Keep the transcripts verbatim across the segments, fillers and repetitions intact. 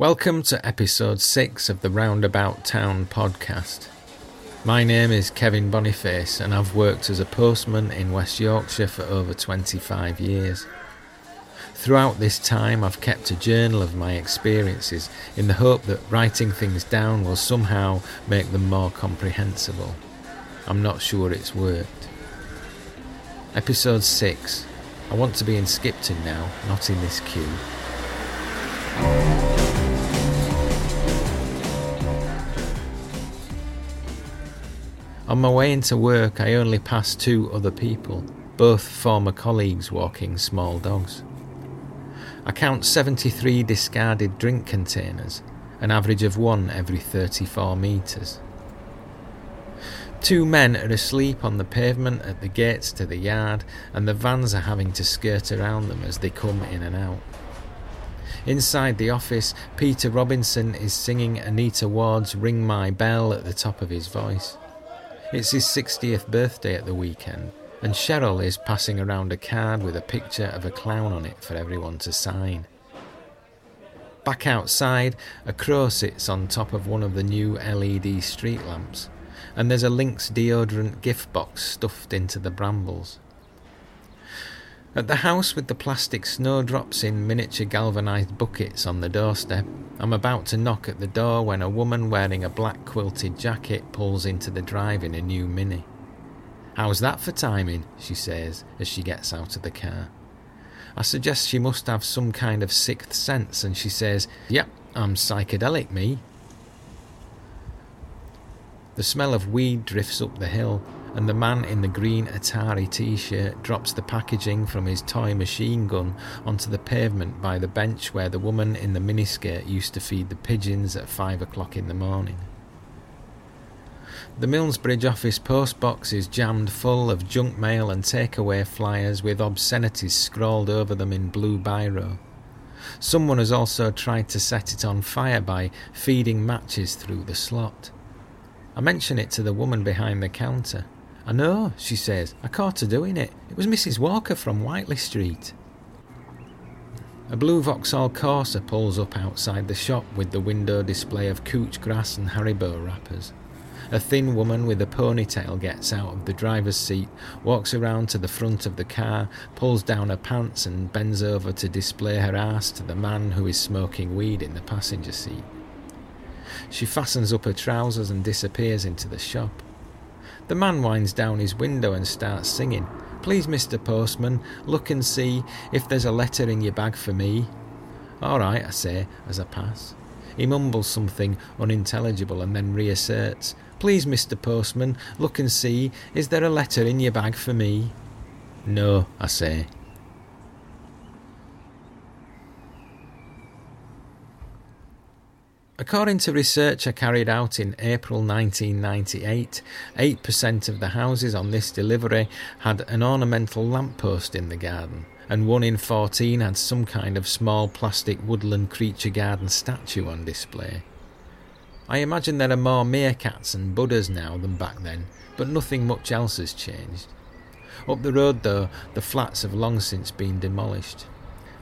Welcome to episode six of the Roundabout Town podcast. My name is Kevin Boniface and I've worked as a postman in West Yorkshire for over twenty-five years. Throughout this time I've kept a journal of my experiences in the hope that writing things down will somehow make them more comprehensible. I'm not sure it's worked. Episode six. I want to be in Skipton now, not in this queue. On my way into work, I only passed two other people, both former colleagues walking small dogs. I count seventy-three discarded drink containers, an average of one every thirty-four metres. Two men are asleep on the pavement at the gates to the yard, and the vans are having to skirt around them as they come in and out. Inside the office, Peter Robinson is singing Anita Ward's Ring My Bell at the top of his voice. It's his sixtieth birthday at the weekend, and Cheryl is passing around a card with a picture of a clown on it for everyone to sign. Back outside, a crow sits on top of one of the new L E D street lamps, and there's a Lynx deodorant gift box stuffed into the brambles. At the house with the plastic snowdrops in miniature galvanised buckets on the doorstep, I'm about to knock at the door when a woman wearing a black quilted jacket pulls into the drive in a new Mini. "How's that for timing?" she says as she gets out of the car. I suggest she must have some kind of sixth sense and she says, "Yep, I'm psychedelic, me." The smell of weed drifts up the hill, and the man in the green Atari t-shirt drops the packaging from his toy machine gun onto the pavement by the bench where the woman in the miniskirt used to feed the pigeons at five o'clock in the morning. The Millsbridge office postbox is jammed full of junk mail and takeaway flyers with obscenities scrawled over them in blue biro. Someone has also tried to set it on fire by feeding matches through the slot. I mention it to the woman behind the counter. "I know," she says. "I caught her doing it. It was Mrs Walker from Whiteley Street." A blue Vauxhall Corsa pulls up outside the shop with the window display of couch grass and Haribo wrappers. A thin woman with a ponytail gets out of the driver's seat, walks around to the front of the car, pulls down her pants and bends over to display her arse to the man who is smoking weed in the passenger seat. She fastens up her trousers and disappears into the shop. The man winds down his window and starts singing, "Please, Mister Postman, look and see if there's a letter in your bag for me." "All right," I say as I pass. He mumbles something unintelligible and then reasserts, "Please, Mister Postman, look and see, is there a letter in your bag for me?" "No," I say. According to research I carried out in April nineteen ninety-eight, eight percent of the houses on this delivery had an ornamental lamppost in the garden, and one in fourteen had some kind of small plastic woodland creature garden statue on display. I imagine there are more meerkats and Buddhas now than back then, but nothing much else has changed. Up the road though, the flats have long since been demolished.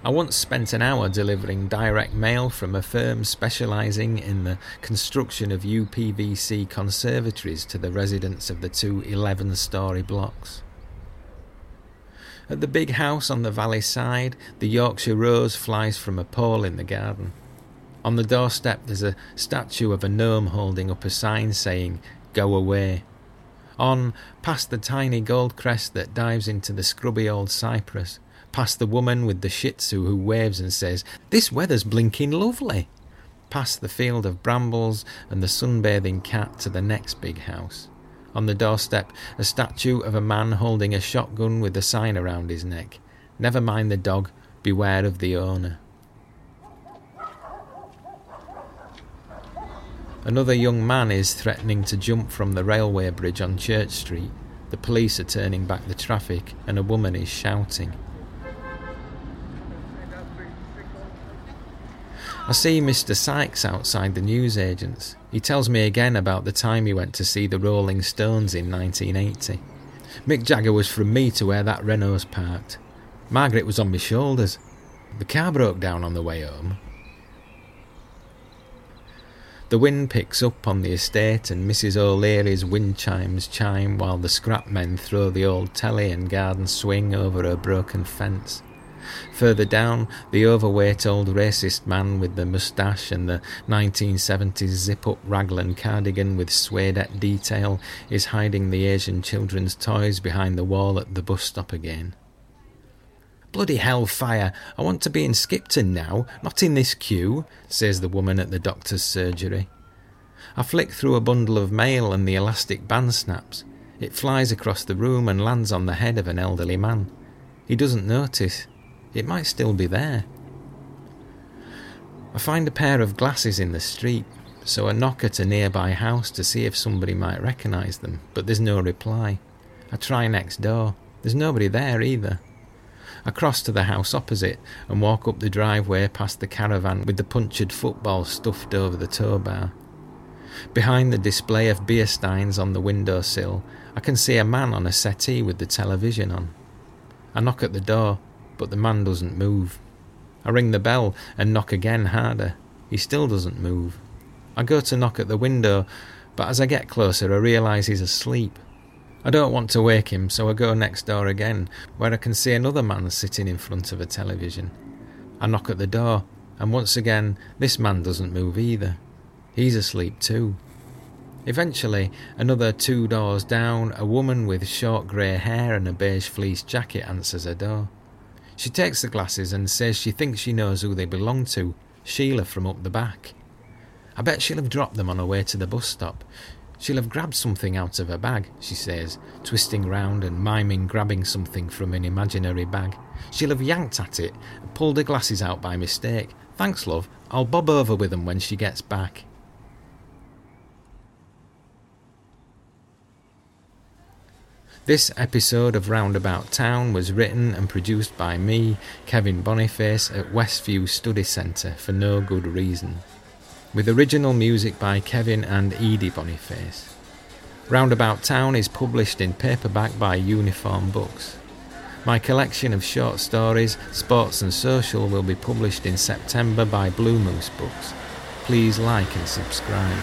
I once spent an hour delivering direct mail from a firm specialising in the construction of U P V C conservatories to the residents of the two eleven-storey blocks. At the big house on the valley side, the Yorkshire Rose flies from a pole in the garden. On the doorstep there's a statue of a gnome holding up a sign saying, "Go away." On, past the tiny gold crest that dives into the scrubby old cypress, past the woman with the Shih Tzu who waves and says, "This weather's blinking lovely," past the field of brambles and the sunbathing cat to the next big house. On the doorstep, a statue of a man holding a shotgun with a sign around his neck. "Never mind the dog, beware of the owner." Another young man is threatening to jump from the railway bridge on Church Street. The police are turning back the traffic and a woman is shouting. I see Mr Sykes outside the newsagents. He tells me again about the time he went to see the Rolling Stones in nineteen eighty. "Mick Jagger was from me to where that Renault's parked. Margaret was on my shoulders. The car broke down on the way home." The wind picks up on the estate and Mrs O'Leary's wind chimes chime while the scrap men throw the old telly and garden swing over her broken fence. Further down, the overweight old racist man with the moustache and the nineteen seventies zip-up raglan cardigan with suede detail is hiding the Asian children's toys behind the wall at the bus stop again. "Bloody hellfire, I want to be in Skipton now, not in this queue," says the woman at the doctor's surgery. I flick through a bundle of mail and the elastic band snaps. It flies across the room and lands on the head of an elderly man. He doesn't notice. It might still be there. I find a pair of glasses in the street, so I knock at a nearby house to see if somebody might recognise them, but there's no reply. I try next door. There's nobody there either. I cross to the house opposite and walk up the driveway past the caravan with the punctured football stuffed over the tow bar. Behind the display of beer steins on the windowsill, I can see a man on a settee with the television on. I knock at the door, but the man doesn't move. I ring the bell and knock again harder. He still doesn't move. I go to knock at the window, but as I get closer I realise he's asleep. I don't want to wake him, so I go next door again, where I can see another man sitting in front of a television. I knock at the door, and once again, this man doesn't move either. He's asleep too. Eventually, another two doors down, a woman with short grey hair and a beige fleece jacket answers her door. She takes the glasses and says she thinks she knows who they belong to, Sheila from up the back. I bet she'll have dropped them on her way to the bus stop. She'll have grabbed something out of her bag, she says, twisting round and miming grabbing something from an imaginary bag. She'll have yanked at it and pulled her glasses out by mistake. "Thanks, love. I'll bob over with them when she gets back." This episode of Roundabout Town was written and produced by me, Kevin Boniface, at Westview Study Centre for no good reason, with original music by Kevin and Edie Boniface. Roundabout Town is published in paperback by Uniform Books. My collection of short stories, Sports and Social, will be published in September by Blue Moose Books. Please like and subscribe.